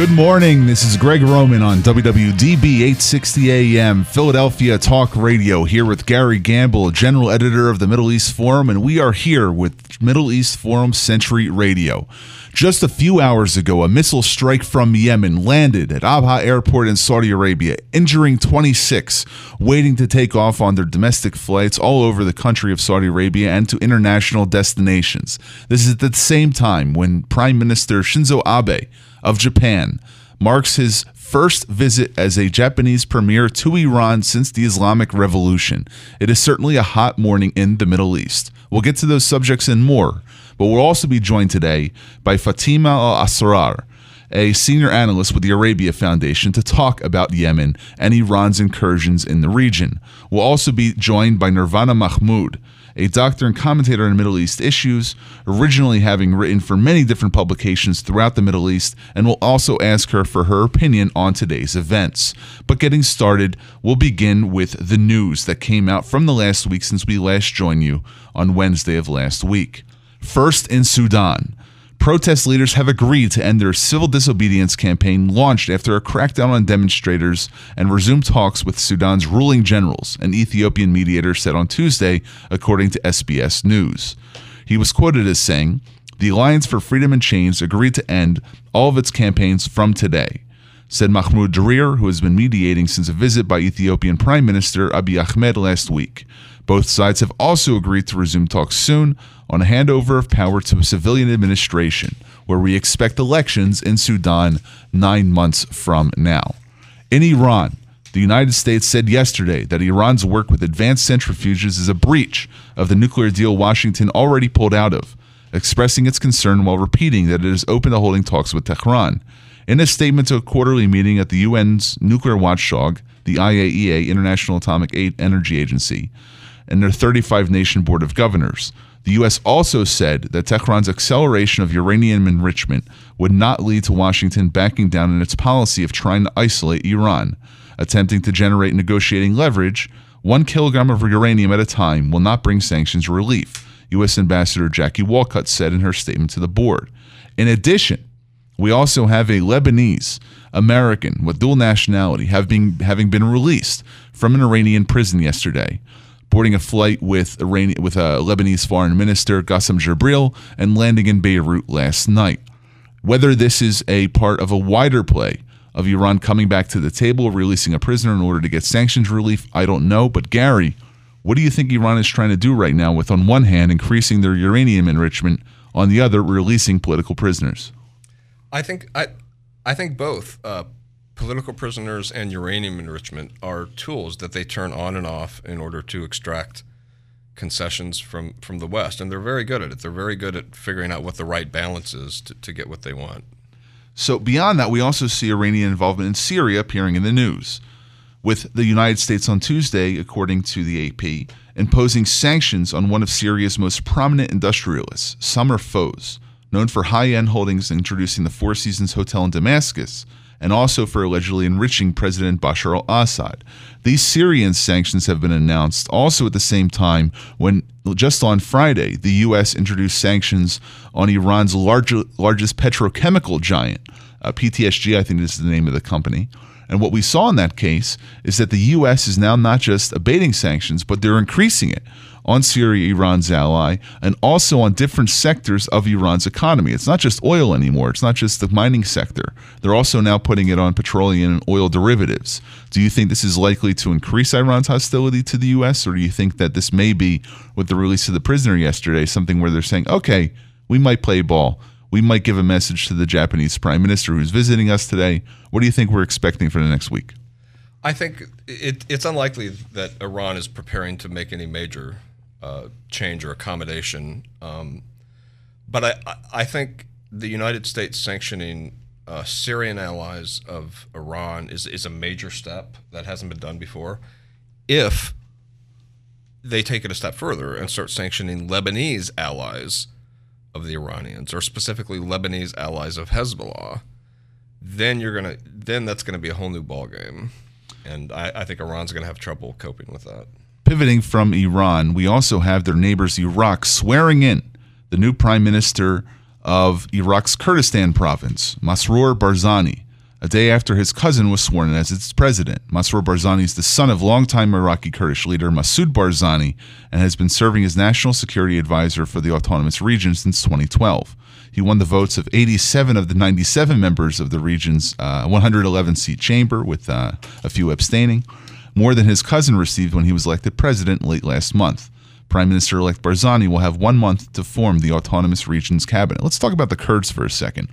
Good morning. This is Greg Roman on WWDB 860 AM, Philadelphia Talk Radio, here with Gary Gamble, general editor of the Middle East Forum, and we are here with Middle East Forum Century Radio. Just a few hours ago, a missile strike from Yemen landed at Abha Airport in Saudi Arabia, injuring 26, waiting to take off on their domestic flights all over the country of Saudi Arabia and to international destinations. This is at the same time when Prime Minister Shinzo Abe of Japan marks his first visit as a Japanese premier to Iran since the Islamic Revolution. It is certainly a hot morning in the Middle East. We'll get to those subjects and more, but we'll also be joined today by Fatima al-Asrar, a senior analyst with the Arabia Foundation, to talk about Yemen and Iran's incursions in the region. We'll also be joined by Nirvana Mahmoud, a doctor and commentator on Middle East issues, originally having written for many different publications throughout the Middle East, and we'll also ask her for her opinion on today's events. But getting started, we'll begin with the news that came out from the last week since we last joined you on Wednesday of last week. First, in Sudan, protest leaders have agreed to end their civil disobedience campaign launched after a crackdown on demonstrators and resume talks with Sudan's ruling generals, an Ethiopian mediator said on Tuesday, according to SBS News. He was quoted as saying, "The Alliance for Freedom and Change agreed to end all of its campaigns from today," said Mahmoud Darrir, who has been mediating since a visit by Ethiopian Prime Minister Abiy Ahmed last week. Both sides have also agreed to resume talks soon on a handover of power to a civilian administration, where we expect elections in Sudan 9 months from now. In Iran, the United States said yesterday that Iran's work with advanced centrifuges is a breach of the nuclear deal Washington already pulled out of, expressing its concern while repeating that it is open to holding talks with Tehran. In a statement to a quarterly meeting at the UN's nuclear watchdog, the IAEA, International Atomic Energy Agency, and their 35-nation Board of Governors, the U.S. also said that Tehran's acceleration of uranium enrichment would not lead to Washington backing down in its policy of trying to isolate Iran. Attempting to generate negotiating leverage, 1 kilogram of uranium at a time will not bring sanctions relief, U.S. Ambassador Jackie Walcott said in her statement to the board. In addition, we also have a Lebanese American with dual nationality having been released from an Iranian prison yesterday, boarding a flight with a Lebanese foreign minister, Ghassan Gharib, and landing in Beirut last night. Whether this is a part of a wider play of Iran coming back to the table, releasing a prisoner in order to get sanctions relief, I don't know. But Gary, what do you think Iran is trying to do right now with, on one hand, increasing their uranium enrichment, on the other, releasing political prisoners? I think both. Political prisoners and uranium enrichment are tools that they turn on and off in order to extract concessions from the West, and they're very good at it. They're very good at figuring out what the right balance is to get what they want. So beyond that, we also see Iranian involvement in Syria appearing in the news, with the United States on Tuesday, according to the AP, imposing sanctions on one of Syria's most prominent industrialists, Samer Foz, known for high-end holdings, introducing the Four Seasons Hotel in Damascus, and also for allegedly enriching President Bashar al-Assad. These Syrian sanctions have been announced also at the same time when, just on Friday, the U.S. introduced sanctions on Iran's largest petrochemical giant, PTSG, I think is the name of the company. And what we saw in that case is that the U.S. is now not just abating sanctions, but they're increasing it on Syria, Iran's ally, and also on different sectors of Iran's economy. It's not just oil anymore. It's not just the mining sector. They're also now putting it on petroleum and oil derivatives. Do you think this is likely to increase Iran's hostility to the U.S., or do you think that this may be, with the release of the prisoner yesterday, something where they're saying, okay, we might play ball. We might give a message to the Japanese prime minister who's visiting us today. What do you think we're expecting for the next week? I think it's unlikely that Iran is preparing to make any major change or accommodation. But I think the United States sanctioning Syrian allies of Iran is a major step that hasn't been done before. If they take it a step further and start sanctioning Lebanese allies of the Iranians, or specifically Lebanese allies of Hezbollah, then that's going to be a whole new ballgame. And I think Iran's going to have trouble coping with that. Pivoting from Iran, we also have their neighbors Iraq swearing in the new prime minister of Iraq's Kurdistan province, Masrur Barzani, a day after his cousin was sworn in as its president. Masrur Barzani is the son of longtime Iraqi Kurdish leader Masoud Barzani and has been serving as national security advisor for the autonomous region since 2012. He won the votes of 87 of the 97 members of the region's 111-seat chamber, with a few abstaining, more than his cousin received when he was elected president late last month. Prime Minister-elect Barzani will have 1 month to form the autonomous region's cabinet. Let's talk about the Kurds for a second.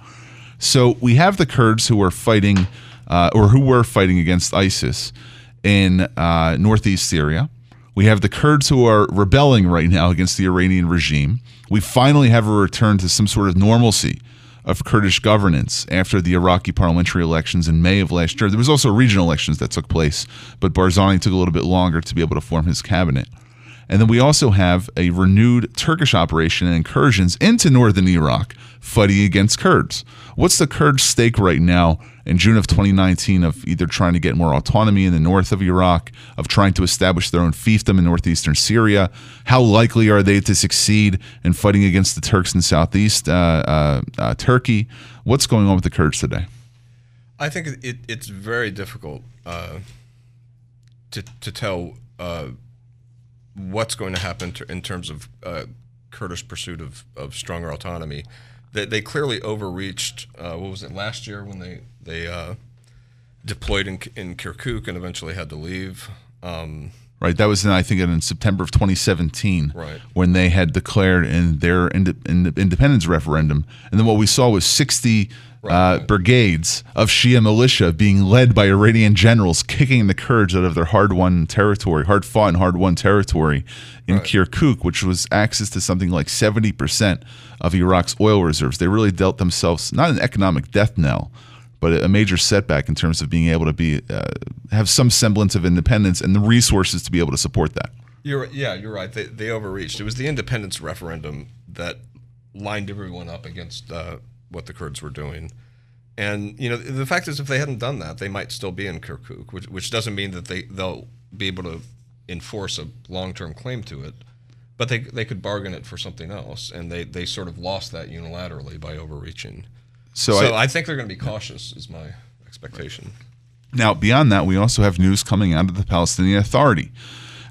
So we have the Kurds who are fighting, who were fighting against ISIS in northeast Syria. We have the Kurds who are rebelling right now against the Iranian regime. We finally have a return to some sort of normalcy of Kurdish governance after the Iraqi parliamentary elections in May of last year. There was also regional elections that took place, but Barzani took a little bit longer to be able to form his cabinet. And then we also have a renewed Turkish operation and incursions into northern Iraq fighting against Kurds. What's the Kurd stake right now in June of 2019 of either trying to get more autonomy in the north of Iraq, of trying to establish their own fiefdom in northeastern Syria? How likely are they to succeed in fighting against the Turks in southeast Turkey? What's going on with the Kurds today? I think it's very difficult to tell what's going to happen in terms of Kurdish pursuit of stronger autonomy. They clearly overreached, what was it, last year when they deployed in Kirkuk and eventually had to leave. Right, that was, in September of 2017, right, when they had declared in their independence referendum. And then what we saw was 60 brigades of Shia militia being led by Iranian generals kicking the Kurds out of their hard-fought and hard-won territory in Kirkuk, which was access to something like 70% of Iraq's oil reserves. They really dealt themselves not an economic death knell, but a major setback in terms of being able to be have some semblance of independence and the resources to be able to support that. You're right. They overreached. It was the independence referendum that lined everyone up against what the Kurds were doing. And you know, the fact is, if they hadn't done that, they might still be in Kirkuk, which doesn't mean that they'll be able to enforce a long-term claim to it. But they could bargain it for something else, and they sort of lost that unilaterally by overreaching. So I think they're going to be cautious, is my expectation. Now, beyond that, we also have news coming out of the Palestinian Authority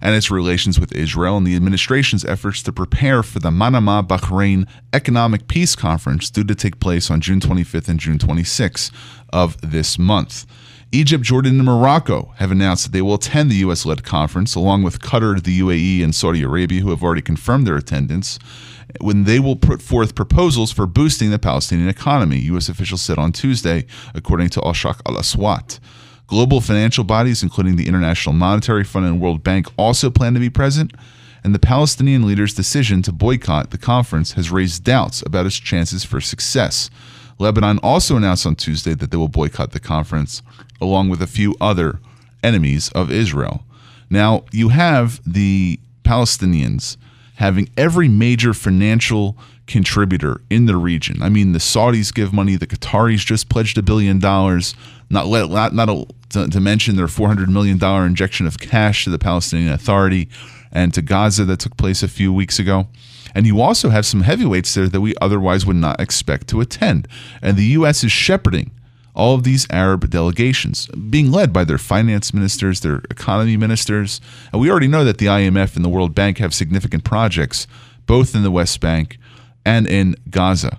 and its relations with Israel and the administration's efforts to prepare for the Manama-Bahrain Economic Peace Conference due to take place on June 25th and June 26th of this month. Egypt, Jordan, and Morocco have announced that they will attend the U.S.-led conference, along with Qatar, the UAE, and Saudi Arabia, who have already confirmed their attendance, when they will put forth proposals for boosting the Palestinian economy, U.S. officials said on Tuesday, according to Al-Shaq Al-Aswat. Global financial bodies, including the International Monetary Fund and World Bank, also plan to be present, and the Palestinian leader's decision to boycott the conference has raised doubts about its chances for success. Lebanon also announced on Tuesday that they will boycott the conference, along with a few other enemies of Israel. Now, you have the Palestinians having every major financial contributor in the region. I mean, the Saudis give money, the Qataris just pledged $1 billion, not to mention their $400 million injection of cash to the Palestinian Authority and to Gaza that took place a few weeks ago. And you also have some heavyweights there that we otherwise would not expect to attend. And the U.S. is shepherding all of these Arab delegations, being led by their finance ministers, their economy ministers. And we already know that the IMF and the World Bank have significant projects, both in the West Bank and in Gaza.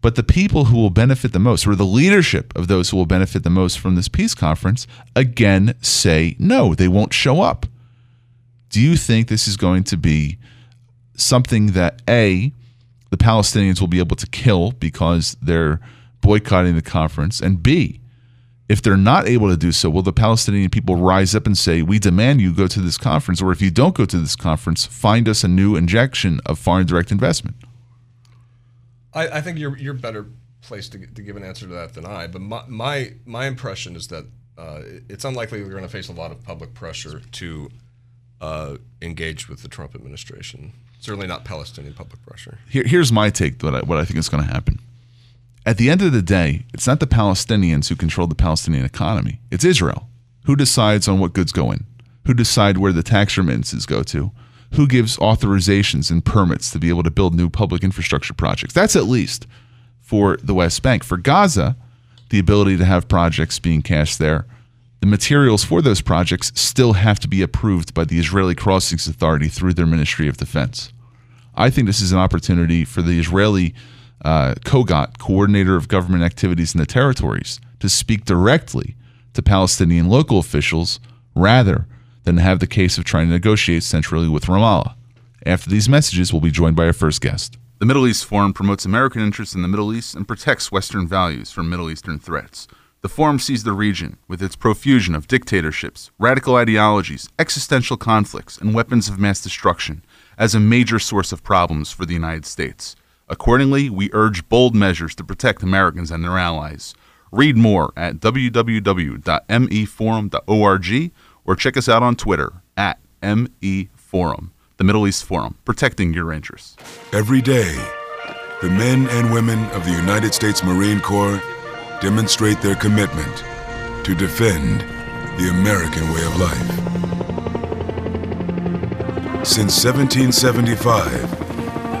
But the people who will benefit the most, or the leadership of those who will benefit the most from this peace conference, again say no, they won't show up. Do you think this is going to be something that, A, the Palestinians will be able to kill because they're boycotting the conference, and B, if they're not able to do so, will the Palestinian people rise up and say, we demand you go to this conference, or if you don't go to this conference, find us a new injection of foreign direct investment? I think you're better placed to give an answer to that than I, but my impression is that it's unlikely we're going to face a lot of public pressure to engage with the Trump administration, certainly not Palestinian public pressure. Here's my take, what I think is going to happen. At the end of the day, it's not the Palestinians who control the Palestinian economy. It's Israel. Who decides on what goods go in? Who decide where the tax remittances go to? Who gives authorizations and permits to be able to build new public infrastructure projects? That's at least for the West Bank. For Gaza, the ability to have projects being cast there. The materials for those projects still have to be approved by the Israeli Crossings Authority through their Ministry of Defense. I think this is an opportunity for the Israeli COGOT, Coordinator of Government Activities in the Territories, to speak directly to Palestinian local officials rather than have the case of trying to negotiate centrally with Ramallah. After these messages, we'll be joined by our first guest. The Middle East Forum promotes American interests in the Middle East and protects Western values from Middle Eastern threats. The Forum sees the region, with its profusion of dictatorships, radical ideologies, existential conflicts, and weapons of mass destruction, as a major source of problems for the United States. Accordingly, we urge bold measures to protect Americans and their allies. Read more at www.meforum.org or check us out on Twitter at meforum. The Middle East Forum, protecting your interests. Every day, the men and women of the United States Marine Corps demonstrate their commitment to defend the American way of life. Since 1775,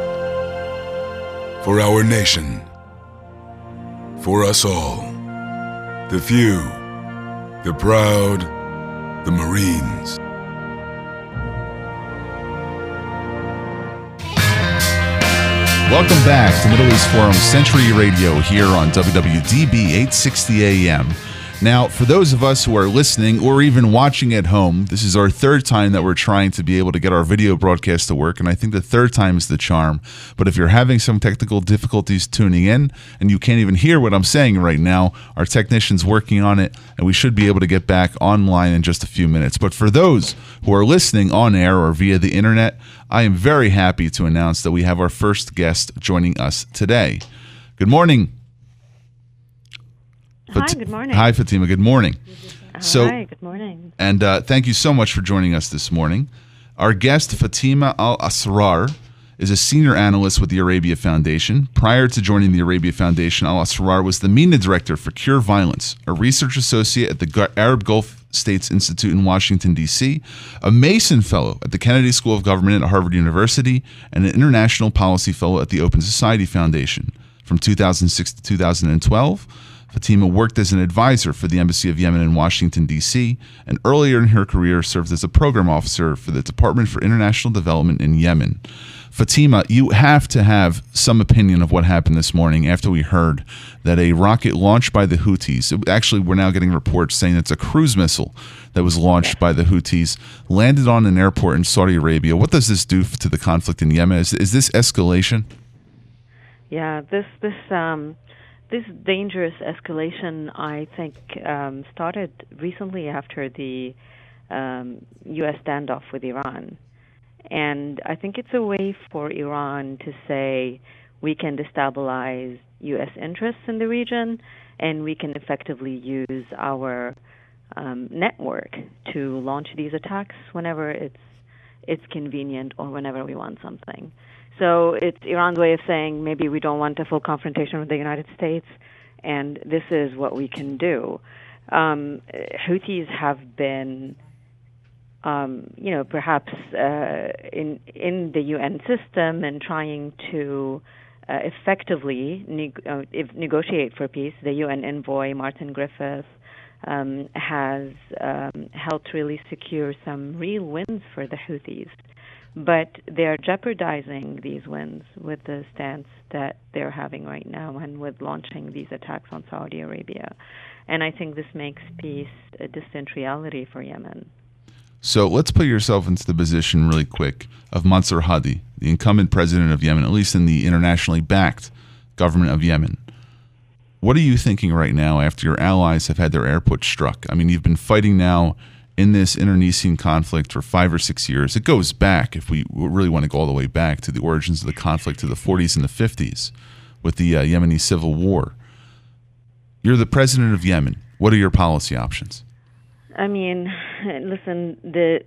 for our nation, for us all, the few, the proud, the Marines. Welcome back to Middle East Forum Century Radio here on WWDB 860 AM. Now, for those of us who are listening or even watching at home, this is our third time that we're trying to be able to get our video broadcast to work, and I think the third time is the charm. But if you're having some technical difficulties tuning in and you can't even hear what I'm saying right now, our technician's working on it, and we should be able to get back online in just a few minutes. But for those who are listening on air or via the internet, I am very happy to announce that we have our first guest joining us today. Good morning. Hi, good morning. Hi, Fatima. Good morning. Hi, good morning. And thank you so much for joining us this morning. Our guest, Fatima al-Asrar, is a senior analyst with the Arabia Foundation. Prior to joining the Arabia Foundation, al-Asrar was the MENA director for Cure Violence, a research associate at the Arab Gulf States Institute in Washington, D.C., a Mason Fellow at the Kennedy School of Government at Harvard University, and an International Policy Fellow at the Open Society Foundation. From 2006 to 2012, Fatima worked as an advisor for the Embassy of Yemen in Washington, D.C., and earlier in her career served as a program officer for the Department for International Development in Yemen. Fatima, you have to have some opinion of what happened this morning after we heard that a rocket launched by the Houthis, actually we're now getting reports saying it's a cruise missile that was launched by the Houthis, landed on an airport in Saudi Arabia. What does this do to the conflict in Yemen? Is this escalation? Yeah, This dangerous escalation, I think, started recently after the U.S. standoff with Iran. And I think it's a way for Iran to say we can destabilize U.S. interests in the region and we can effectively use our network to launch these attacks whenever it's convenient or whenever we want something. So it's Iran's way of saying maybe we don't want a full confrontation with the United States, and this is what we can do. Houthis have been, perhaps in the UN system and trying to effectively negotiate for peace. The UN envoy, Martin Griffiths, has helped really secure some real wins for the Houthis. But they are jeopardizing these wins with the stance that they're having right now and with launching these attacks on Saudi Arabia. And I think this makes peace a distant reality for Yemen. So let's put yourself into the position really quick of Mansur Hadi, the incumbent president of Yemen, at least in the internationally backed government of Yemen. What are you thinking right now after your allies have had their airport struck? I mean, you've been fighting now in this internecine conflict for 5 or 6 years. It goes back, if we really want to go all the way back, to the origins of the conflict to the 40s and the 50s with the Yemeni civil war. You're the president of Yemen. What are your policy options? I mean, listen, this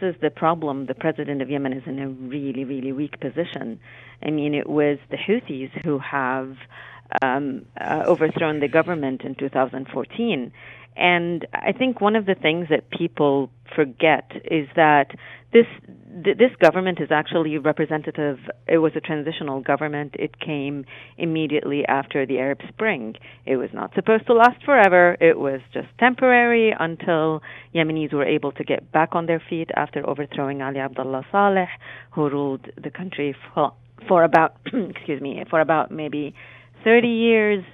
is the problem. The president of Yemen is in a really, really weak position. I mean, it was the Houthis who have overthrown the government in 2014. And I think one of the things that people forget is that this government is actually representative. It was a transitional government. It came immediately after the Arab Spring. It was not supposed to last forever. It was just temporary until Yemenis were able to get back on their feet after overthrowing Ali Abdullah Saleh, who ruled the country for about for about maybe 30 years.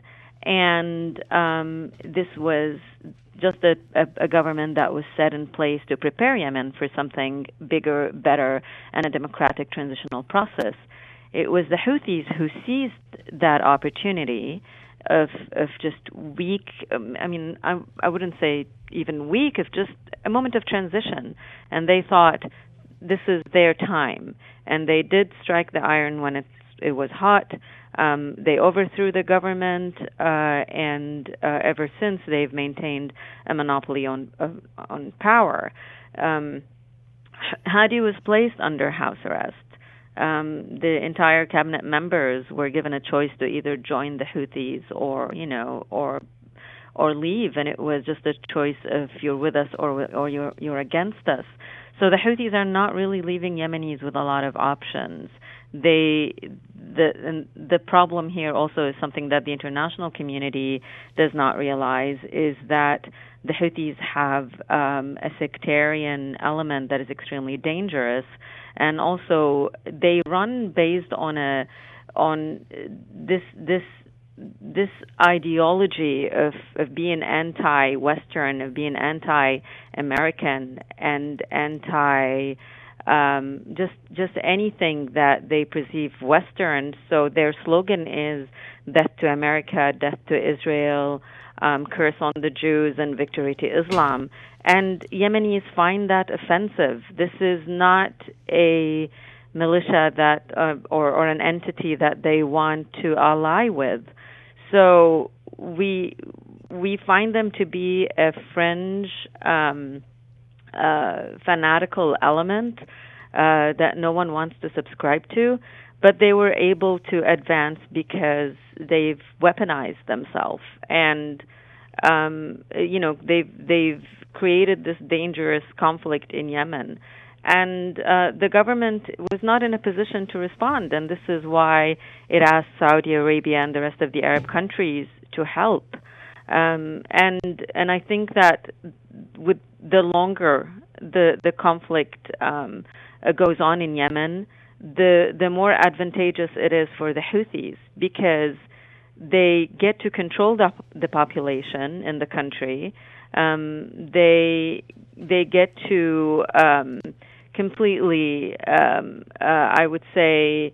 And this was just a government that was set in place to prepare Yemen for something bigger, better, and a democratic transitional process. It was the Houthis who seized that opportunity of just weak, I wouldn't say even weak, of just a moment of transition. And they thought this is their time. And they did strike the iron when it was hot. They overthrew the government, and ever since they've maintained a monopoly on power. Hadi was placed under house arrest. The entire cabinet members were given a choice to either join the Houthis or leave, and it was just a choice of you're with us or you're against us. So the Houthis are not really leaving Yemenis with a lot of options. The problem here also is something that the international community does not realize, is that the Houthis have a sectarian element that is extremely dangerous, and also they run based on this ideology of being anti-Western, of being anti-American, and anti. Just anything that they perceive Western. So their slogan is "Death to America, Death to Israel, Curse on the Jews, and Victory to Islam." And Yemenis find that offensive. This is not a militia that or an entity that they want to ally with. So we find them to be a fringe. Fanatical element that no one wants to subscribe to, but they were able to advance because they've weaponized themselves, and they've created this dangerous conflict in Yemen, and the government was not in a position to respond, and this is why it asked Saudi Arabia and the rest of the Arab countries to help. And I think that with the longer the conflict goes on in Yemen, the more advantageous it is for the Houthis, because they get to control the population in the country. They get to completely, I would say,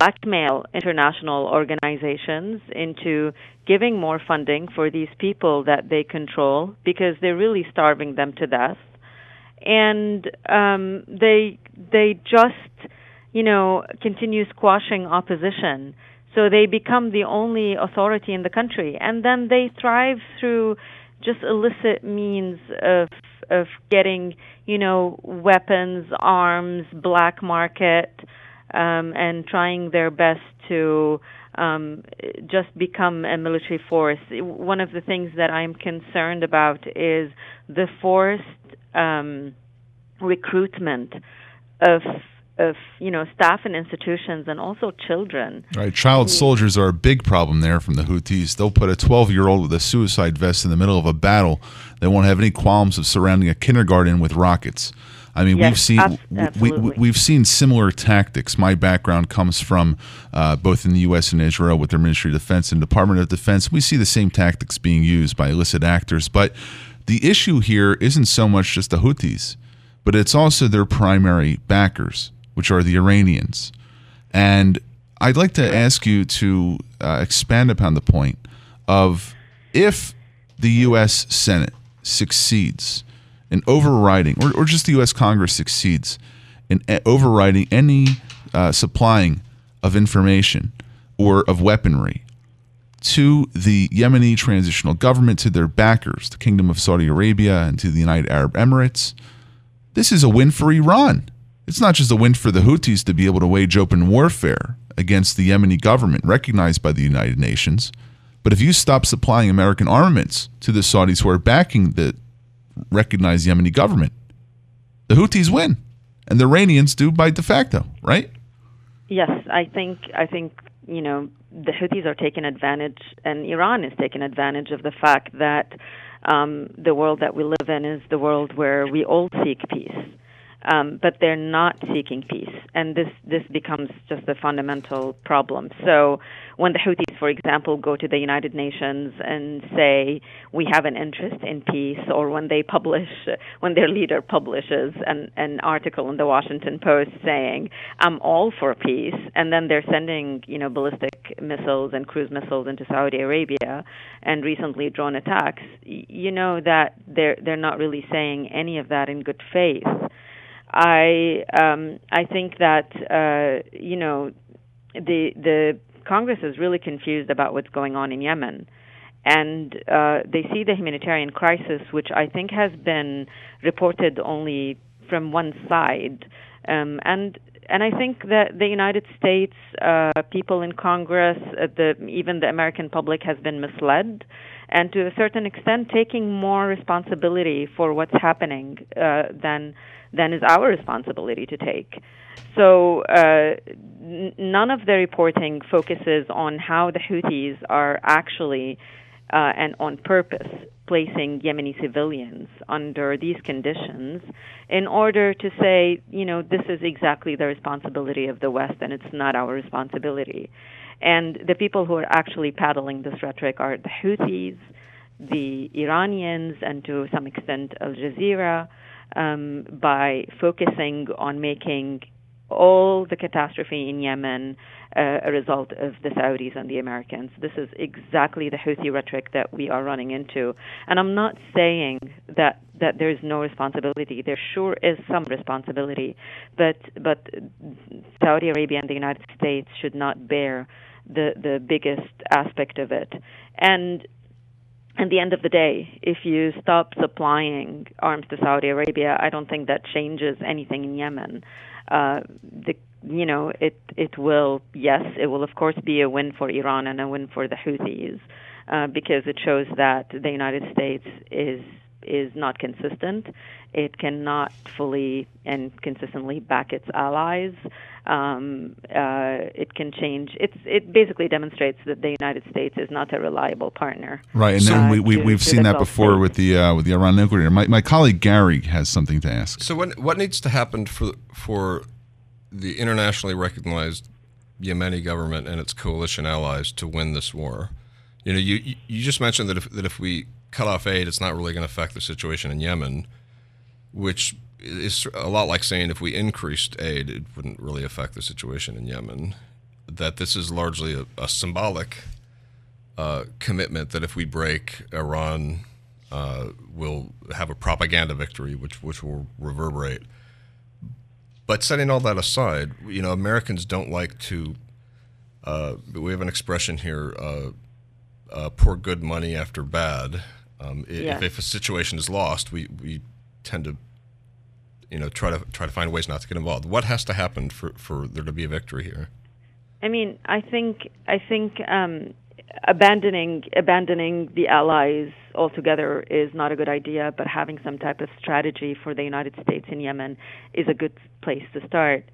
blackmail international organizations into giving more funding for these people that they control, because they're really starving them to death. And they just, continue squashing opposition. So they become the only authority in the country. And then they thrive through just illicit means of getting, weapons, arms, black market, and trying their best to just become a military force. One of the things that I'm concerned about is the forced recruitment of staff and institutions, and also children. Right, child soldiers are a big problem there from the Houthis. They'll put a 12-year-old with a suicide vest in the middle of a battle. They won't have any qualms of surrounding a kindergarten with rockets. I mean, yes, we've seen similar tactics. My background comes from both in the U.S. and Israel with their Ministry of Defense and Department of Defense. We see the same tactics being used by illicit actors. But the issue here isn't so much just the Houthis, but it's also their primary backers, which are the Iranians. And I'd like to ask you to expand upon the point of, if the U.S. Senate succeeds in overriding, or just the U.S. Congress succeeds in overriding any supplying of information or of weaponry to the Yemeni transitional government, to their backers, the Kingdom of Saudi Arabia, and to the United Arab Emirates. This is a win for Iran. It's not just a win for the Houthis to be able to wage open warfare against the Yemeni government recognized by the United Nations, but if you stop supplying American armaments to the Saudis who are backing the recognized Yemeni government, the Houthis win, and the Iranians do by de facto, right? Yes, I think you know, the Houthis are taking advantage, and Iran is taking advantage of the fact that the world that we live in is the world where we all seek peace, but they're not seeking peace, and this becomes just a fundamental problem. So when the Houthis, for example, go to the United Nations and say we have an interest in peace, or when their leader publishes an article in the Washington Post saying I'm all for peace, and then they're sending ballistic missiles and cruise missiles into Saudi Arabia and recently drone attacks, you know that they're not really saying any of that in good faith. I think that the Congress is really confused about what's going on in Yemen, and they see the humanitarian crisis, which I think has been reported only from one side, and I think that the United States, people in Congress, even the American public has been misled, and to a certain extent taking more responsibility for what's happening than is our responsibility to take. So none of the reporting focuses on how the Houthis are actually and on purpose placing Yemeni civilians under these conditions in order to say, this is exactly the responsibility of the West and it's not our responsibility. And the people who are actually paddling this rhetoric are the Houthis, the Iranians, and to some extent Al Jazeera, by focusing on making all the catastrophe in Yemen a result of the Saudis and the Americans. This is exactly the Houthi rhetoric that we are running into. And I'm not saying that there is no responsibility. There sure is some responsibility. But Saudi Arabia and the United States should not bear the biggest aspect of it. And at the end of the day, if you stop supplying arms to Saudi Arabia, I don't think that changes anything in Yemen. It will of course be a win for Iran and a win for the Houthis, because it shows that the United States is not consistent. It cannot fully and consistently back its allies. It can change. It basically demonstrates that the United States is not a reliable partner. Right, and then we've seen that before with the Iran nuclear. My colleague Gary has something to ask. So what needs to happen for the internationally recognized Yemeni government and its coalition allies to win this war? You just mentioned that if we cut off aid, it's not really going to affect the situation in Yemen, which is a lot like saying if we increased aid, it wouldn't really affect the situation in Yemen, that this is largely a symbolic commitment that if we break, Iran will have a propaganda victory, which will reverberate. But setting all that aside, Americans don't like to we have an expression here, pour good money after bad. If a situation is lost, we tend to, try to find ways not to get involved. What has to happen for there to be a victory here? I mean, I think abandoning the allies altogether is not a good idea, but having some type of strategy for the United States in Yemen is a good place to start.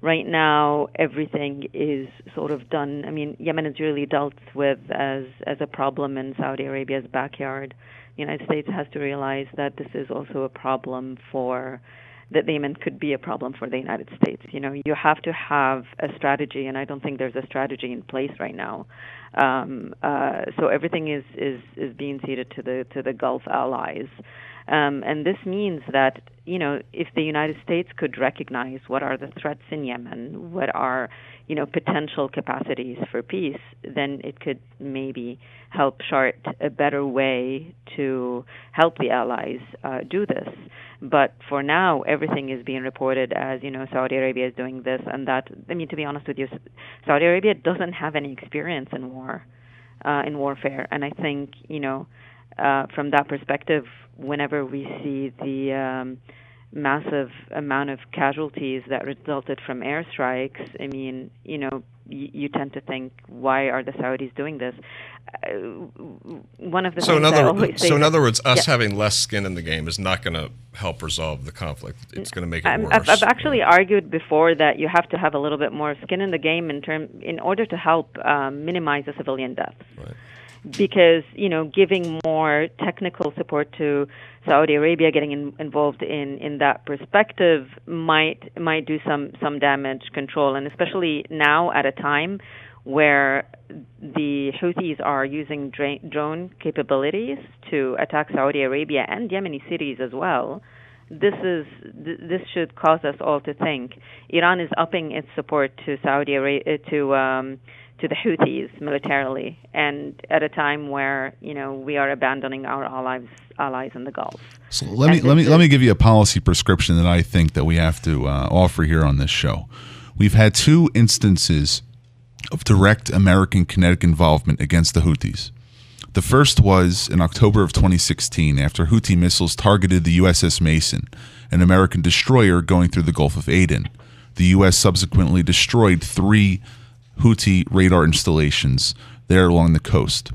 Right now, everything is sort of done. I mean, Yemen is really dealt with as a problem in Saudi Arabia's backyard. The United States has to realize that this is also a problem that Yemen could be a problem for the United States. You have to have a strategy, and I don't think there's a strategy in place right now. So everything is being ceded to the Gulf allies. And this means that, if the United States could recognize what are the threats in Yemen, what are, potential capacities for peace, then it could maybe help chart a better way to help the allies do this. But for now, everything is being reported as, Saudi Arabia is doing this and that. I mean, to be honest with you, Saudi Arabia doesn't have any experience in war. in warfare. And I think, from that perspective, whenever we see the massive amount of casualties that resulted from airstrikes, I mean, you tend to think, why are the Saudis doing this? One of the so things that I always say, so in other words, us having less skin in the game is not going to help resolve the conflict. It's going to make it worse. I've actually argued before that you have to have a little bit more skin in the game in order to help minimize the civilian deaths. Right. Because, giving more technical support to Saudi Arabia, getting involved in that perspective might do some damage control. And especially now at a time where the Houthis are using drone capabilities to attack Saudi Arabia and Yemeni cities as well, this should cause us all to think. Iran is upping its support to Saudi Arabia, to the Houthis militarily, and at a time where we are abandoning our allies in the Gulf. So let me give you a policy prescription that I think that we have to offer here on this show. We've had two instances of direct American kinetic involvement against the Houthis. The first was in October of 2016, after Houthi missiles targeted the USS Mason, an American destroyer going through the Gulf of Aden. The U.S. subsequently destroyed three Houthi radar installations there along the coast.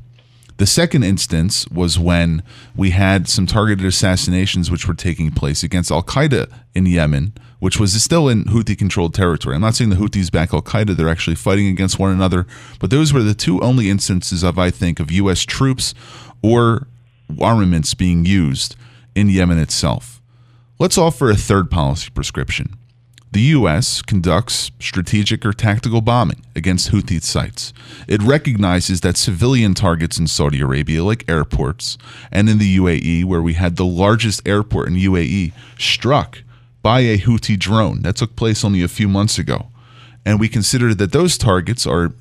The second instance was when we had some targeted assassinations which were taking place against al-Qaeda in Yemen, which was still in Houthi-controlled territory. I'm not saying the Houthis back al-Qaeda. They're actually fighting against one another. But those were the two only instances of U.S. troops or armaments being used in Yemen itself. Let's offer a third policy prescription. The U.S. conducts strategic or tactical bombing against Houthi sites. It recognizes that civilian targets in Saudi Arabia, like airports, and in the UAE, where we had the largest airport in UAE, struck by a Houthi drone. That took place only a few months ago. And we consider that those targets are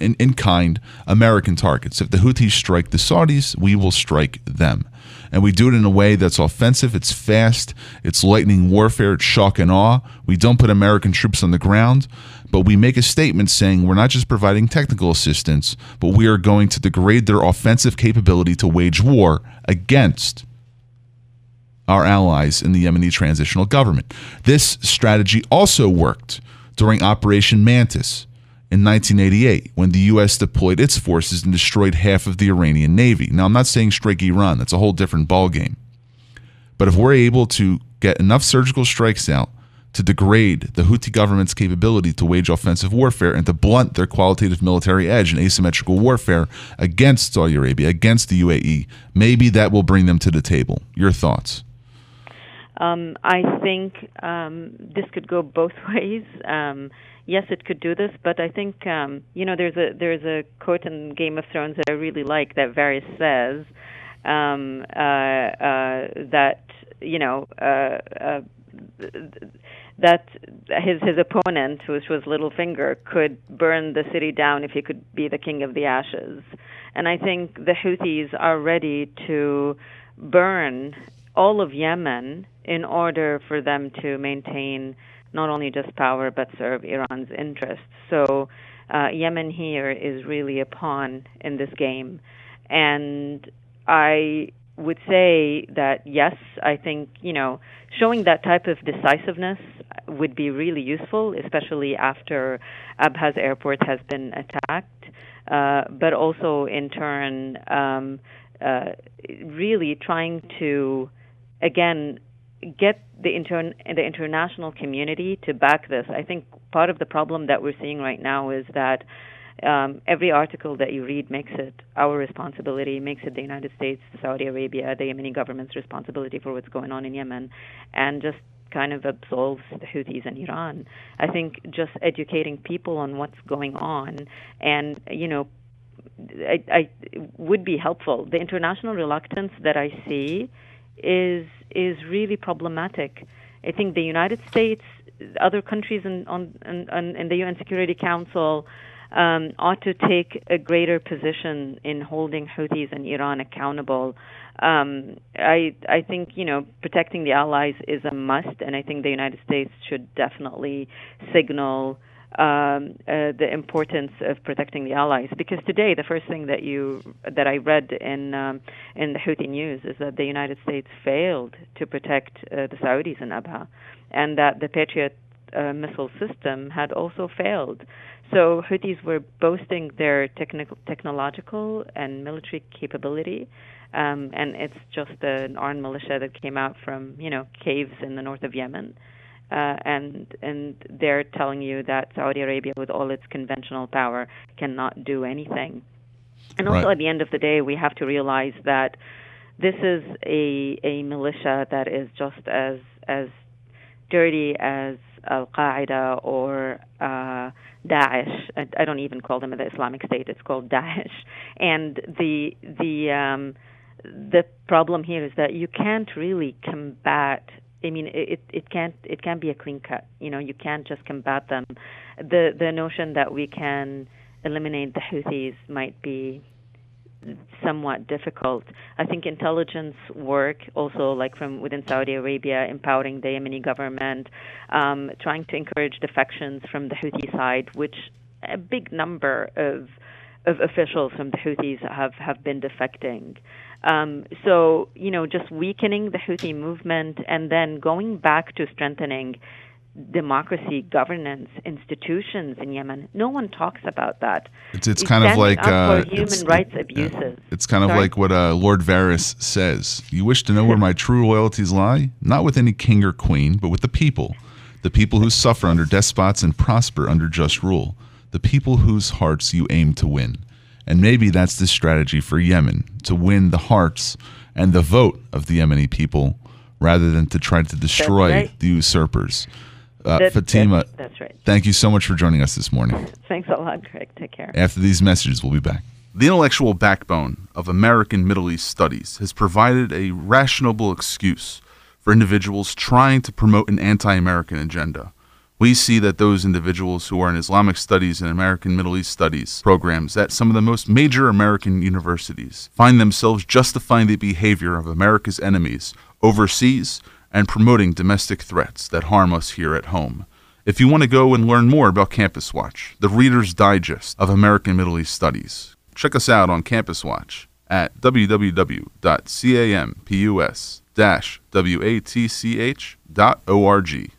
in-kind American targets. If the Houthis strike the Saudis, we will strike them. And we do it in a way that's offensive, it's fast, it's lightning warfare, it's shock and awe. We don't put American troops on the ground, but we make a statement saying we're not just providing technical assistance, but we are going to degrade their offensive capability to wage war against our allies in the Yemeni transitional government. This strategy also worked during Operation Mantis in 1988, when the U.S. deployed its forces and destroyed half of the Iranian Navy. Now, I'm not saying strike Iran. That's a whole different ballgame. But if we're able to get enough surgical strikes out to degrade the Houthi government's capability to wage offensive warfare and to blunt their qualitative military edge in asymmetrical warfare against Saudi Arabia, against the UAE, maybe that will bring them to the table. Your thoughts? I think this could go both ways. Yes, it could do this, but I think there's a quote in Game of Thrones that I really like that Varys says that his opponent, which was Littlefinger, could burn the city down if he could be the king of the ashes, and I think the Houthis are ready to burn all of Yemen in order for them to maintain not only just power, but serve Iran's interests. So Yemen here is really a pawn in this game. And I would say that, yes, I think, showing that type of decisiveness would be really useful, especially after Abha Airport has been attacked, but also in turn really trying to, again, get the international community to back this. I think part of the problem that we're seeing right now is that every article that you read makes it our responsibility, makes it the United States, Saudi Arabia, the Yemeni government's responsibility for what's going on in Yemen, and just kind of absolves the Houthis and Iran. I think just educating people on what's going on and, I would be helpful. The international reluctance that I see is really problematic. I think the United States, other countries in the UN Security Council ought to take a greater position in holding Houthis and Iran accountable. I think, protecting the allies is a must, and I think the United States should definitely signal the importance of protecting the allies. Because today, the first thing that I read in the Houthi news is that the United States failed to protect the Saudis in Abha, and that the Patriot missile system had also failed. So Houthis were boasting their technological and military capability, and it's just an armed militia that came out from, caves in the north of Yemen, and they're telling you that Saudi Arabia, with all its conventional power, cannot do anything. And also, at the end of the day, we have to realize that this is a militia that is just as dirty as Al-Qaeda or Daesh. I don't even call them the Islamic State. It's called Daesh. And the problem here is that you can't really combat. I mean, it can't be a clean cut. You can't just combat them. The notion that we can eliminate the Houthis might be somewhat difficult. I think intelligence work also, like from within Saudi Arabia, empowering the Yemeni government, trying to encourage defections from the Houthi side, which a big number of officials from the Houthis have been defecting. So, just weakening the Houthi movement and then going back to strengthening democracy, governance, institutions in Yemen. No one talks about that. It's kind of like human rights abuses. Yeah. It's kind of like what Lord Varys says. You wish to know where my true loyalties lie? Not with any king or queen, but with the people who suffer under despots and prosper under just rule, the people whose hearts you aim to win. And maybe that's the strategy for Yemen, to win the hearts and the vote of the Yemeni people rather than to try to destroy the usurpers. Fatima, that's right. Thank you so much for joining us this morning. Thanks a lot, Greg. Take care. After these messages, we'll be back. The intellectual backbone of American Middle East studies has provided a rationable excuse for individuals trying to promote an anti-American agenda. We see that those individuals who are in Islamic studies and American Middle East studies programs at some of the most major American universities find themselves justifying the behavior of America's enemies overseas and promoting domestic threats that harm us here at home. If you want to go and learn more about Campus Watch, the Reader's Digest of American Middle East Studies, check us out on Campus Watch at www.campus-watch.org.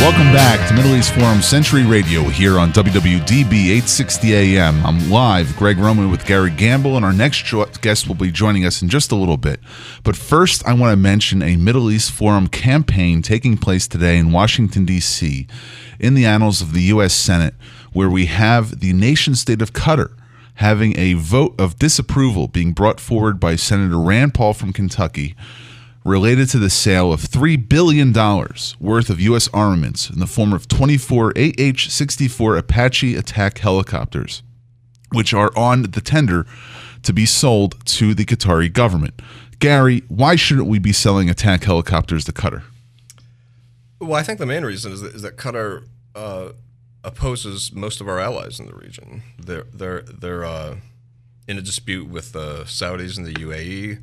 Welcome back to Middle East Forum Century Radio here on WWDB 860 AM. I'm live, Greg Roman with Gary Gamble, and our next guest will be joining us in just a little bit. But first, I want to mention a Middle East Forum campaign taking place today in Washington, D.C., in the annals of the U.S. Senate, where we have the nation-state of Qatar having a vote of disapproval being brought forward by Senator Rand Paul from Kentucky, related to the sale of $3 billion worth of U.S. armaments in the form of 24 AH-64 Apache attack helicopters, which are on the tender to be sold to the Qatari government. Gary, why shouldn't we be selling attack helicopters to Qatar? Well, I think the main reason is that Qatar opposes most of our allies in the region. They're in a dispute with the Saudis and the UAE.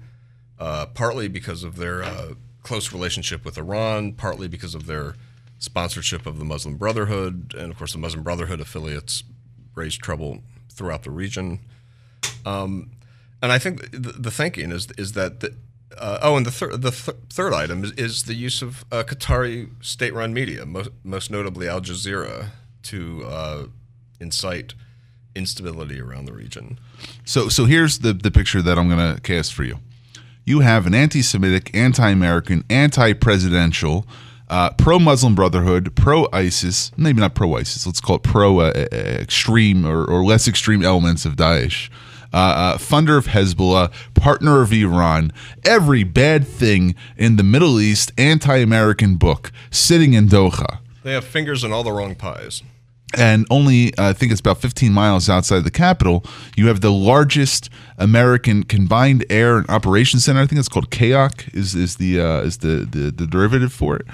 Partly because of their close relationship with Iran, partly because of their sponsorship of the Muslim Brotherhood, and of course the Muslim Brotherhood affiliates raised trouble throughout the region. And I think the thinking is that And the third item is the use of Qatari state-run media, most notably Al Jazeera, to incite instability around the region. So here's the picture that I'm going to cast for you. You have an anti-Semitic, anti-American, anti-presidential, pro-Muslim Brotherhood, pro-ISIS, maybe not pro-ISIS, let's call it pro-extreme or less extreme elements of Daesh, funder of Hezbollah, partner of Iran, every bad thing in the Middle East anti-American book sitting in Doha. They have fingers in all the wrong pies. And only, I think it's about 15 miles outside the capital, you have the largest American combined air and operations center. I think it's called KAOC is the derivative for it,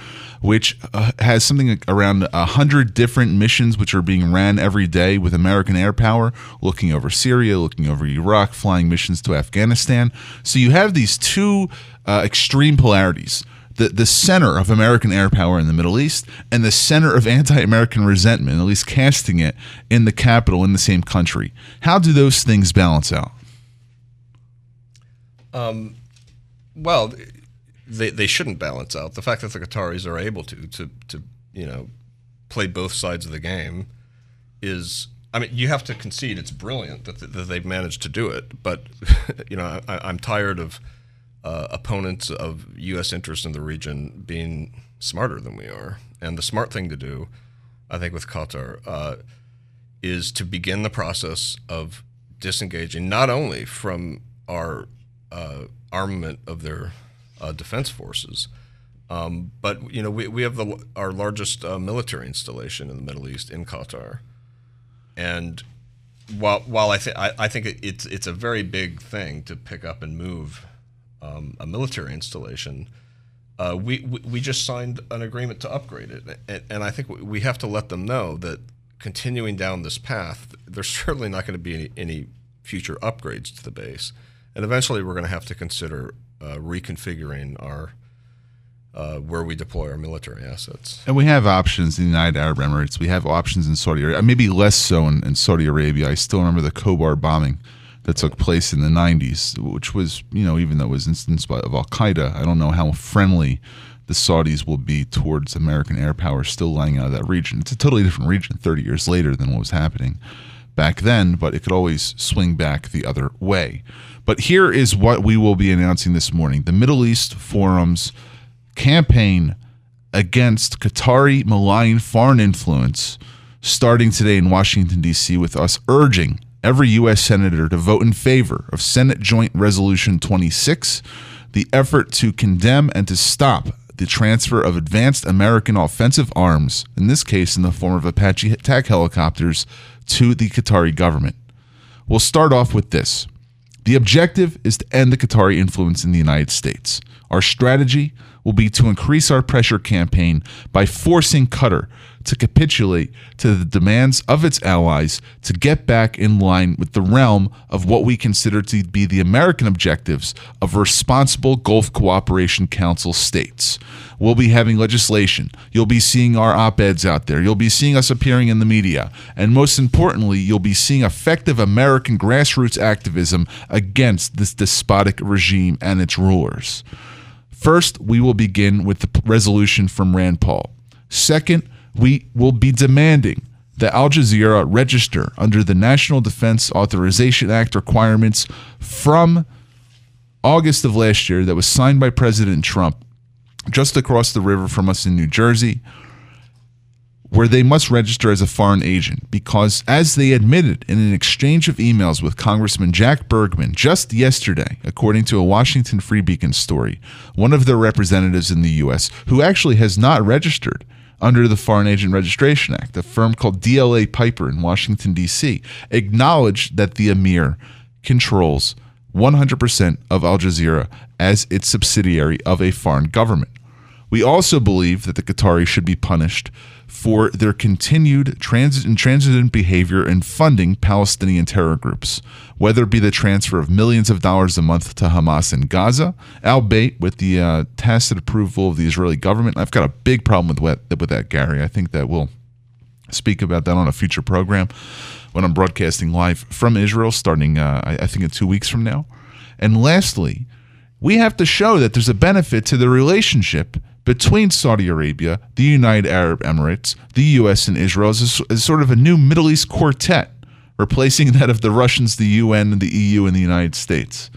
which has something around 100 different missions which are being ran every day with American air power, looking over Syria, looking over Iraq, flying missions to Afghanistan. So you have these two extreme polarities. The center of American air power in the Middle East and the center of anti-American resentment, at least casting it in the capital in the same country. How do those things balance out? Well, they shouldn't balance out. The fact that the Qataris are able to play both sides of the game is, I mean, you have to concede it's brilliant that they've managed to do it. But I'm tired of opponents of U.S. interests in the region being smarter than we are. And the smart thing to do, I think, with Qatar is to begin the process of disengaging not only from our armament of their defense forces, but we have our largest military installation in the Middle East in Qatar. And while I think it's a very big thing to pick up and move a military installation, we just signed an agreement to upgrade it. And I think we have to let them know that continuing down this path, there's certainly not going to be any future upgrades to the base. And eventually we're going to have to consider reconfiguring our where we deploy our military assets. And we have options in the United Arab Emirates. We have options in Saudi Arabia, maybe less so in Saudi Arabia. I still remember the Khobar bombing that took place in the 90s, which was, even though it was instance of al-Qaeda, I don't know how friendly the Saudis will be towards American air power still lying out of that region. It's a totally different region 30 years later than what was happening back then, but it could always swing back the other way. But here is what we will be announcing this morning. The Middle East Forum's campaign against Qatari malign foreign influence starting today in Washington, D.C., with us urging every U.S. senator to vote in favor of Senate Joint Resolution 26, the effort to condemn and to stop the transfer of advanced American offensive arms, in this case in the form of Apache attack helicopters, to the Qatari government. We'll start off with this. The objective is to end the Qatari influence in the United States. Our strategy will be to increase our pressure campaign by forcing Qatar to capitulate to the demands of its allies to get back in line with the realm of what we consider to be the American objectives of responsible Gulf Cooperation Council states. We'll be having legislation. You'll be seeing our op-eds out there. You'll be seeing us appearing in the media. And most importantly, you'll be seeing effective American grassroots activism against this despotic regime and its rulers. First, we will begin with the resolution from Rand Paul. Second, we will be demanding that Al Jazeera register under the National Defense Authorization Act requirements from August of last year that was signed by President Trump just across the river from us in New Jersey, where they must register as a foreign agent because, as they admitted in an exchange of emails with Congressman Jack Bergman just yesterday, according to a Washington Free Beacon story, one of their representatives in the U.S., who actually has not registered under the Foreign Agent Registration Act, a firm called DLA Piper in Washington, D.C., acknowledged that the emir controls 100% of Al Jazeera as its subsidiary of a foreign government. We also believe that the Qataris should be punished for their continued intransigent behavior in funding Palestinian terror groups, whether it be the transfer of millions of dollars a month to Hamas in Gaza, albeit with the tacit approval of the Israeli government. I've got a big problem with that, Gary. I think that we'll speak about that on a future program when I'm broadcasting live from Israel starting, I think, in 2 weeks from now. And lastly, we have to show that there's a benefit to the relationship between Saudi Arabia, the United Arab Emirates, the U.S. and Israel as sort of a new Middle East quartet, replacing that of the Russians, the UN, the EU, and the United States.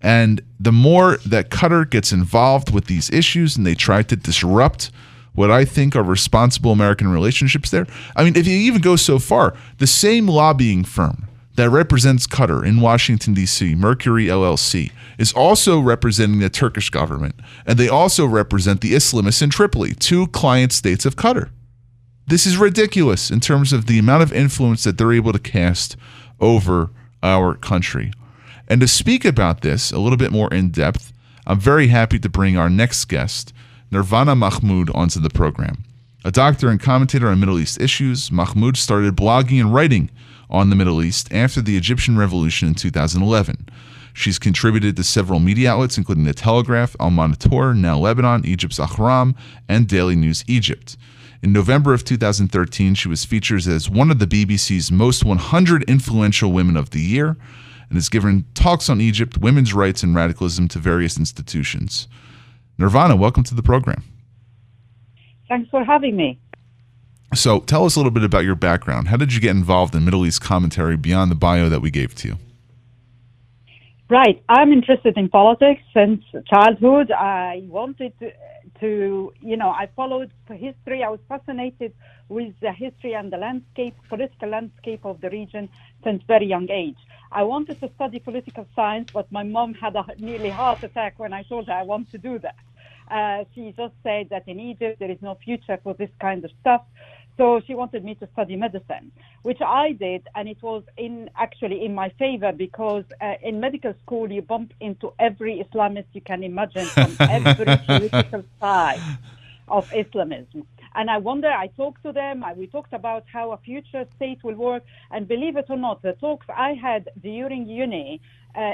And the more that Qatar gets involved with these issues and they try to disrupt what I think are responsible American relationships there. I mean, if you even go so far, the same lobbying firm that represents Qatar in Washington, D.C., Mercury LLC, is also representing the Turkish government, and they also represent the Islamists in Tripoli, two client states of Qatar. This is ridiculous in terms of the amount of influence that they're able to cast over our country. And to speak about this a little bit more in depth, I'm very happy to bring our next guest, Nirvana Mahmoud, onto the program. A doctor and commentator on Middle East issues, Mahmoud started blogging and writing on the Middle East after the Egyptian Revolution in 2011. She's contributed to several media outlets, including The Telegraph, Al Monitor, Now Lebanon, Egypt's Ahram, and Daily News Egypt. In November of 2013, she was featured as one of the BBC's most 100 influential women of the year, and has given talks on Egypt, women's rights, and radicalism to various institutions. Nirvana, welcome to the program. Thanks for having me. So tell us a little bit about your background. How did you get involved in Middle East commentary beyond the bio that we gave to you? Right. I'm interested in politics since childhood. I wanted to I followed history. I was fascinated with the history and the landscape, political landscape of the region since very young age. I wanted to study political science, but my mom had a nearly heart attack when I told her I want to do that. She just said that in Egypt there is no future for this kind of stuff. So she wanted me to study medicine, which I did, and it was actually in my favor because in medical school you bump into every Islamist you can imagine from every political side of Islamism. And I talked to them, we talked about how a future state will work, and believe it or not, the talks I had during uni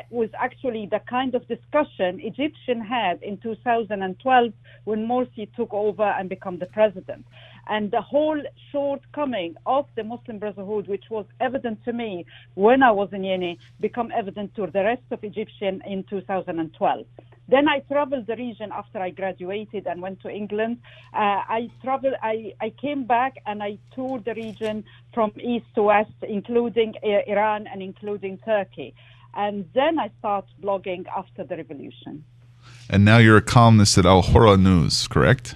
was actually the kind of discussion Egyptian had in 2012 when Morsi took over and became the president. And the whole shortcoming of the Muslim Brotherhood, which was evident to me when I was in uni, became evident to the rest of Egyptians in 2012. Then I traveled the region after I graduated and went to England. I came back and I toured the region from east to west, including Iran and including Turkey. And then I started blogging after the revolution. And now you're a columnist at Al Hurra News, correct?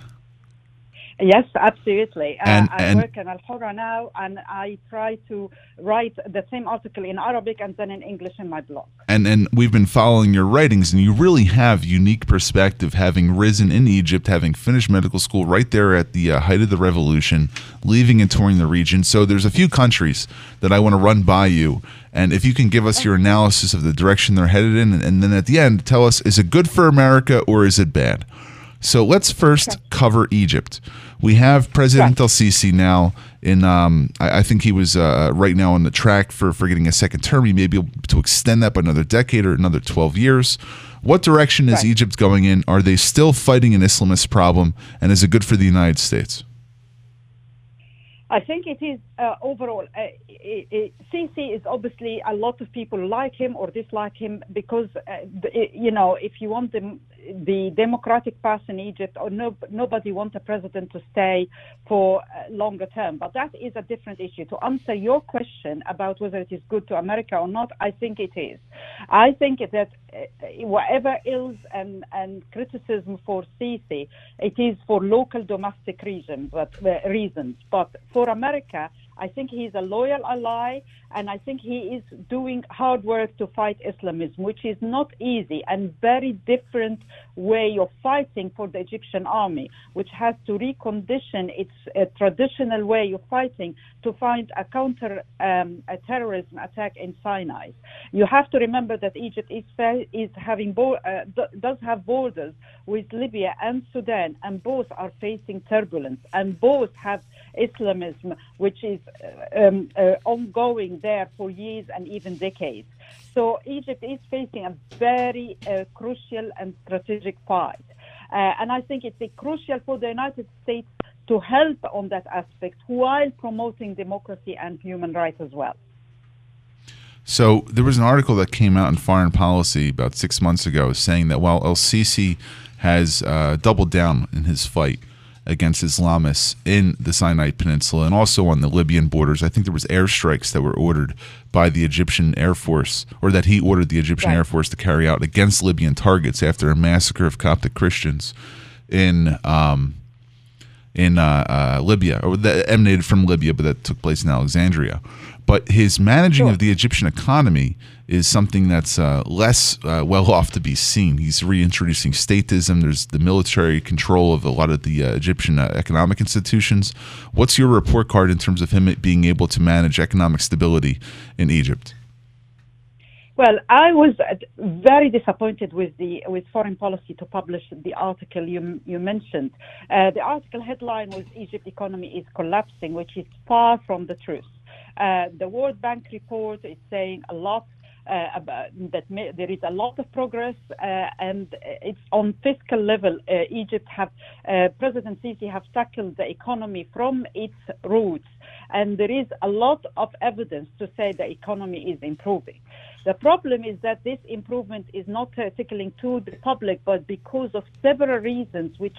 Yes, absolutely. I work in Al Hurra now, and I try to write the same article in Arabic and then in English in my blog. And we've been following your writings, and you really have unique perspective, having risen in Egypt, having finished medical school right there at the height of the revolution, leaving and touring the region. So there's a few countries that I want to run by you, and if you can give us your analysis of the direction they're headed in, and then at the end tell us, is it good for America or is it bad? So let's first cover Egypt. We have President al-Sisi now in, I think he was right now on the track for getting a second term. He may be able to extend that by another decade or another 12 years. What direction is Egypt going in? Are they still fighting an Islamist problem? And is it good for the United States? I think it is overall. Sisi is obviously, a lot of people like him or dislike him because, if you want the democratic path in Egypt, or nobody wants a president to stay for longer term. But that is a different issue. To answer your question about whether it is good to America or not, I think it is. I think that whatever ills and criticism for Sisi, it is for local domestic reasons. But for America, I think he's a loyal ally, and I think he is doing hard work to fight Islamism, which is not easy and very different way of fighting for the Egyptian army, which has to recondition its traditional way of fighting to find a counter a terrorism attack in Sinai. You have to remember that Egypt does have borders with Libya and Sudan, and both are facing turbulence, and both have Islamism, which is ongoing there for years and even decades. So Egypt is facing a very crucial and strategic fight. And I think it's crucial for the United States to help on that aspect while promoting democracy and human rights as well. So there was an article that came out in Foreign Policy about 6 months ago saying that while El-Sisi has doubled down in his fight against Islamists in the Sinai Peninsula and also on the Libyan borders. I think there was airstrikes that were ordered by the Egyptian Air Force, or that he ordered the Egyptian Air Force to carry out against Libyan targets after a massacre of Coptic Christians in Libya, or that emanated from Libya, but that took place in Alexandria. But his managing of the Egyptian economy is something that's less well off to be seen. He's reintroducing statism. There's the military control of a lot of the Egyptian economic institutions. What's your report card in terms of him being able to manage economic stability in Egypt? Well, I was very disappointed with Foreign Policy to publish the article you mentioned. The article headline was "Egypt economy is collapsing," which is far from the truth. The World Bank report is saying a lot there is a lot of progress, and it's on fiscal level. Egypt President Sisi have tackled the economy from its roots, and there is a lot of evidence to say the economy is improving. The problem is that this improvement is not tickling to the public, but because of several reasons which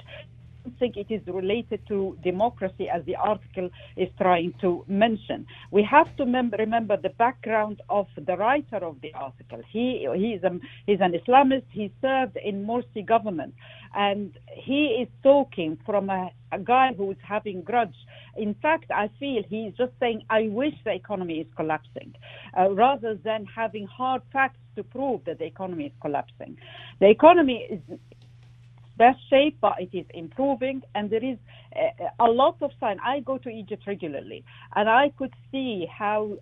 think it is related to democracy, as the article is trying to mention. We have to remember the background of the writer of the article. He's an Islamist. He served in Morsi government, and he is talking from a guy who is having grudge. In fact, I feel he's just saying, I wish the economy is collapsing, rather than having hard facts to prove that the economy is collapsing. The economy is best shape, but it is improving, and there is a lot of sign. I go to Egypt regularly, and I could see how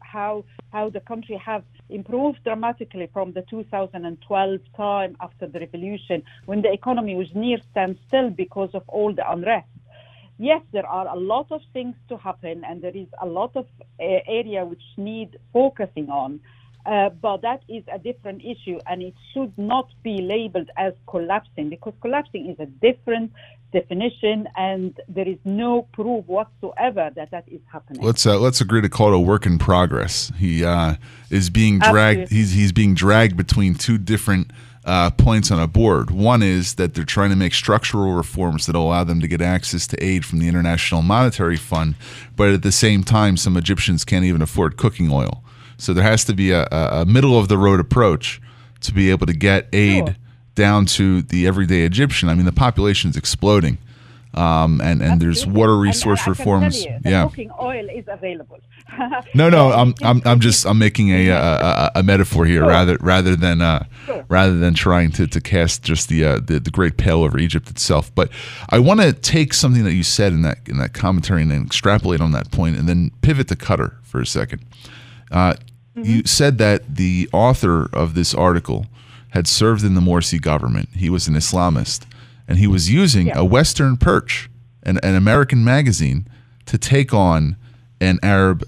the country have improved dramatically from the 2012 time after the revolution, when the economy was near standstill because of all the unrest. Yes, there are a lot of things to happen, and there is a lot of area which need focusing on. But that is a different issue, and it should not be labeled as collapsing, because collapsing is a different definition, and there is no proof whatsoever that is happening. Let's agree to call it a work in progress. He is being dragged. Absolutely. He's being dragged between two different points on a board. One is that they're trying to make structural reforms that allow them to get access to aid from the International Monetary Fund, but at the same time, some Egyptians can't even afford cooking oil. So there has to be a middle-of-the-road approach to be able to get aid down to the everyday Egyptian. I mean, the population is exploding, and there's water resource reforms. Can tell you, the cooking oil is available. No, I'm making a metaphor here, rather than trying to cast just the great pale over Egypt itself. But I want to take something that you said in that commentary and then extrapolate on that point, and then pivot to Qatar for a second. You said that the author of this article had served in the Morsi government. He was an Islamist, and he was using a Western perch, an American magazine, to take on an Arab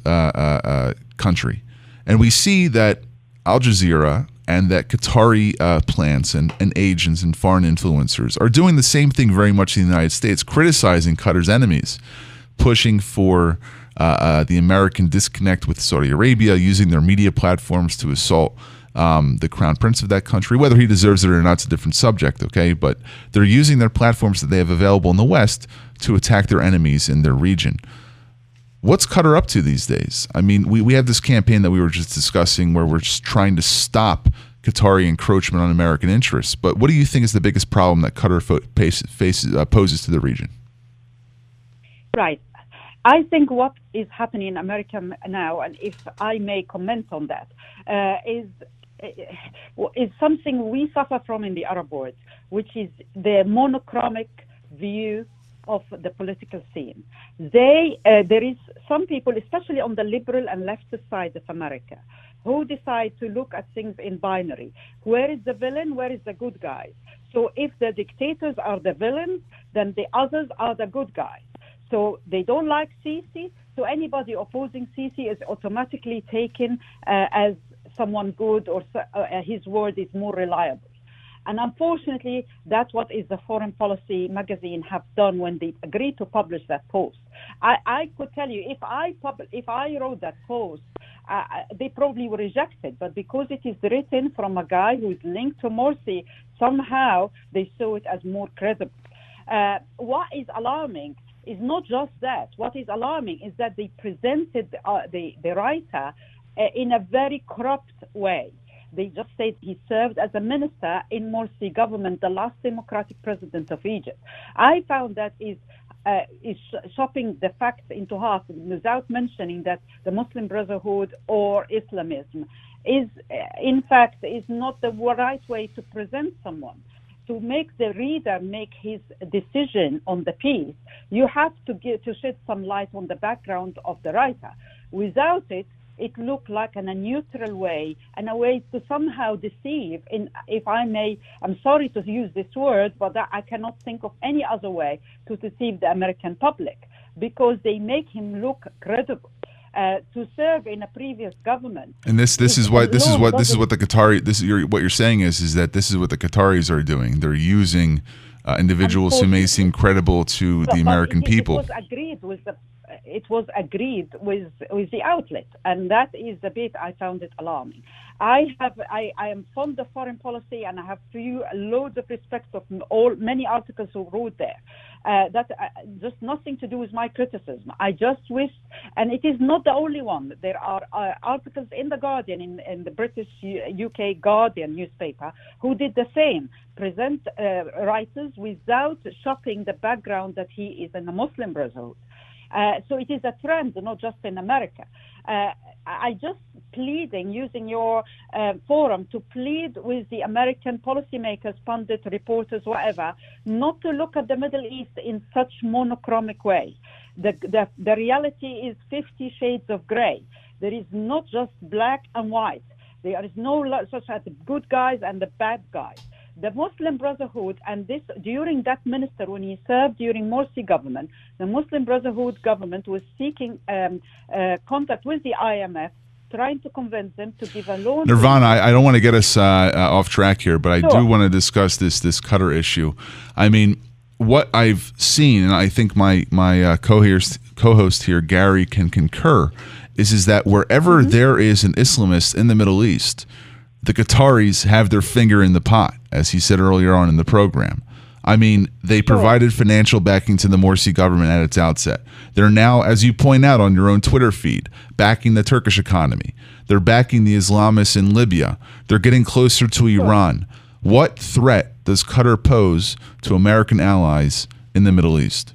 country. And we see that Al Jazeera and that Qatari plants and agents and foreign influencers are doing the same thing very much in the United States, criticizing Qatar's enemies, pushing for the American disconnect with Saudi Arabia, using their media platforms to assault the crown prince of that country. Whether he deserves it or not is a different subject, okay? But they're using their platforms that they have available in the West to attack their enemies in their region. What's Qatar up to these days? I mean, we have this campaign that we were just discussing where we're just trying to stop Qatari encroachment on American interests. But what do you think is the biggest problem that Qatar poses to the region? Right. I think what is happening in America now, and if I may comment on that, is something we suffer from in the Arab world, which is the monochromatic view of the political scene. There is some people, especially on the liberal and leftist side of America, who decide to look at things in binary. Where is the villain? Where is the good guy? So if the dictators are the villains, then the others are the good guys. So they don't like Sisi, so anybody opposing Sisi is automatically taken as someone good, or his word is more reliable. And unfortunately, that's what is the Foreign Policy magazine have done when they agreed to publish that post. I could tell you, if I wrote that post, they probably were rejected, but because it is written from a guy who is linked to Morsi, somehow they saw it as more credible. What is alarming is not just that. What is alarming is that they presented the writer in a very corrupt way. They just said he served as a minister in Morsi government, the last democratic president of Egypt. I found that is shopping the facts into half without mentioning that the Muslim Brotherhood or Islamism is, in fact, not the right way to present someone. To make the reader make his decision on the piece, you have to shed some light on the background of the writer. Without it, it looked like in a neutral way, and a way to somehow deceive, if I may, I'm sorry to use this word, but I cannot think of any other way to deceive the American public, because they make him look credible. To serve in a previous government, and this is what you're saying is that this is what the Qataris are doing. They're using individuals who may seem credible to the American people. It was agreed with the outlet, and that is the bit I found it alarming. I am fond of foreign policy, and I have loads of respect of many articles who wrote there. Just nothing to do with my criticism. I just wish, and it is not the only one. There are articles in the Guardian, in the British UK Guardian newspaper, who did the same. Present writers without shopping the background that he is in the Muslim Brotherhood. So it is a trend, not just in America. I just pleading, using your forum, to plead with the American policymakers, pundits, reporters, whatever, not to look at the Middle East in such monochromic way. The reality is 50 shades of gray. There is not just black and white. There is no such as the good guys and the bad guys. The Muslim Brotherhood, and this during that minister, when he served during Morsi government, the Muslim Brotherhood government was seeking contact with the IMF, trying to convince them to give a loan. Nirvana, I don't want to get us off track here, but I do want to discuss this Qatar issue. I mean, what I've seen, and I think my co-host here, Gary, can concur, is that wherever there is an Islamist in the Middle East, the Qataris have their finger in the pot, as he said earlier on in the program. I mean, they provided financial backing to the Morsi government at its outset. They're now, as you point out on your own Twitter feed, backing the Turkish economy. They're backing the Islamists in Libya. They're getting closer to Iran. What threat does Qatar pose to American allies in the Middle East?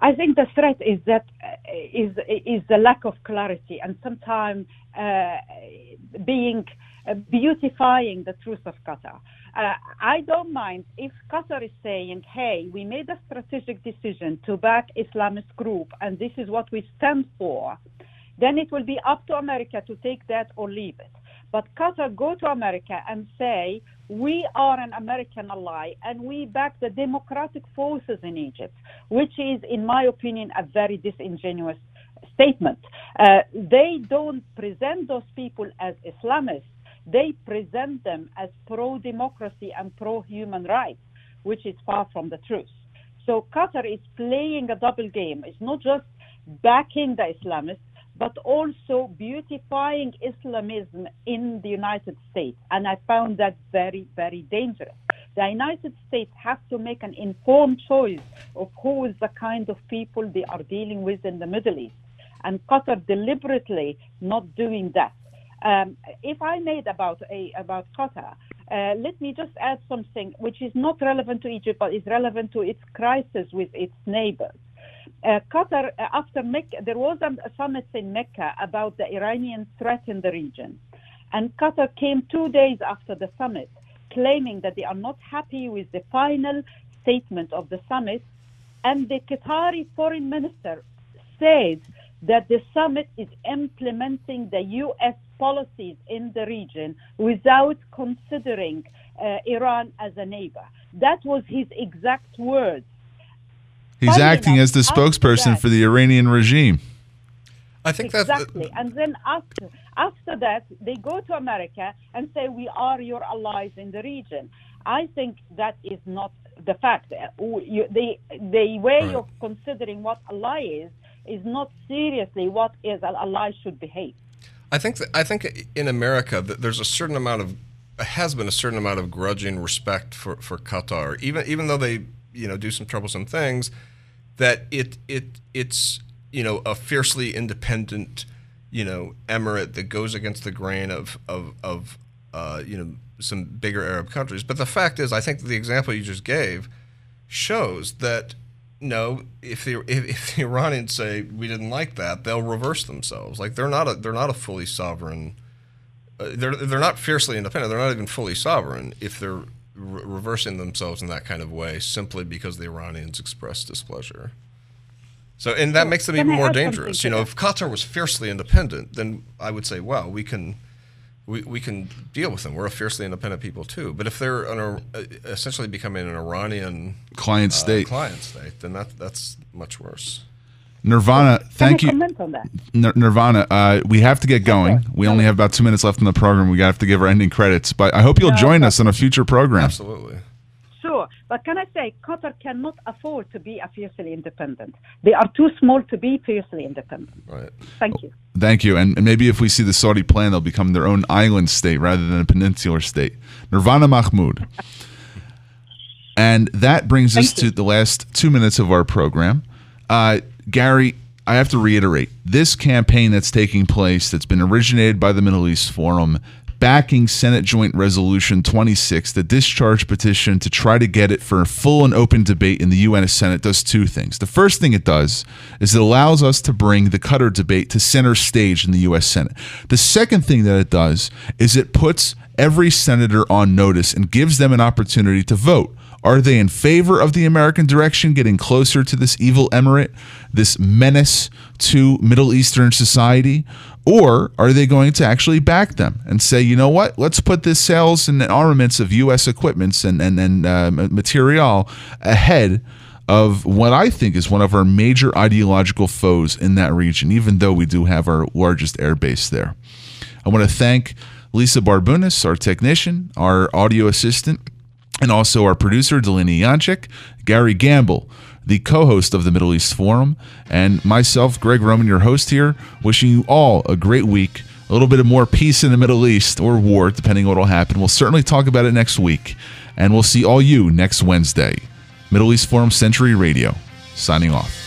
I think the threat is the lack of clarity, and sometimes beautifying the truth of Qatar. I don't mind if Qatar is saying, hey, we made a strategic decision to back Islamist group, and this is what we stand for. Then it will be up to America to take that or leave it. But Qatar go to America and say, we are an American ally, and we back the democratic forces in Egypt, which is, in my opinion, a very disingenuous statement. They don't present those people as Islamists. They present them as pro-democracy and pro-human rights, which is far from the truth. So Qatar is playing a double game. It's not just backing the Islamists, but also beautifying Islamism in the United States. And I found that very, very dangerous. The United States have to make an informed choice of who is the kind of people they are dealing with in the Middle East. And Qatar deliberately not doing that. If I made about Qatar, let me just add something which is not relevant to Egypt, but is relevant to its crisis with its neighbors. Qatar, after Mecca, there was a summit in Mecca about the Iranian threat in the region. And Qatar came 2 days after the summit, claiming that they are not happy with the final statement of the summit. And the Qatari foreign minister said that the summit is implementing the U.S. policies in the region without considering Iran as a neighbor. That was his exact words. He's acting as the spokesperson for the Iranian regime. I think exactly. And then after that, they go to America and say, we are your allies in the region. I think that is not the fact. The way of considering what ally is is not seriously what is an ally should behave. I think in America that there's a certain amount of grudging respect for Qatar, even though they do some troublesome things, that it's a fiercely independent emirate that goes against the grain of some bigger Arab countries. But the fact is, I think the example you just gave shows that if the Iranians say we didn't like that, they'll reverse themselves. Like they're not a fully sovereign. They're not fiercely independent. They're not even fully sovereign if they're reversing themselves in that kind of way simply because the Iranians expressed displeasure. So, and that makes them even more dangerous. If Qatar was fiercely independent, then I would say, wow, we can deal with them. We're a fiercely independent people too. But if they're essentially becoming an Iranian client state, then that's much worse. Nirvana, thank you. Comment on that? Nirvana, we have to get going. Okay. We only have about 2 minutes left in the program. We have to give our ending credits, but I hope you'll join us in a future program. Absolutely. Sure, but can I say Qatar cannot afford to be fiercely independent. They are too small to be fiercely independent. Right. Thank you. Thank you, and maybe if we see the Saudi plan, they'll become their own island state rather than a peninsular state. Nirvana Mahmoud. And that brings us to the last 2 minutes of our program. Gary, I have to reiterate, this campaign that's taking place that's been originated by the Middle East Forum, backing Senate Joint Resolution 26, the discharge petition to try to get it for a full and open debate in the UN Senate, does two things. The first thing it does is it allows us to bring the Qatar debate to center stage in the US Senate. The second thing that it does is it puts every senator on notice and gives them an opportunity to vote. Are they in favor of the American direction, getting closer to this evil emirate, this menace to Middle Eastern society? Or are they going to actually back them and say, you know what, let's put the sales and armaments of U.S. equipments and material ahead of what I think is one of our major ideological foes in that region, even though we do have our largest airbase there. I want to thank Lisa Barbunas, our technician, our audio assistant, and also our producer, Delaney Yanchik, Gary Gamble, the co-host of the Middle East Forum, and myself, Greg Roman, your host here, wishing you all a great week, a little bit of more peace in the Middle East, or war, depending on what will happen. We'll certainly talk about it next week, and we'll see all you next Wednesday. Middle East Forum Century Radio, signing off.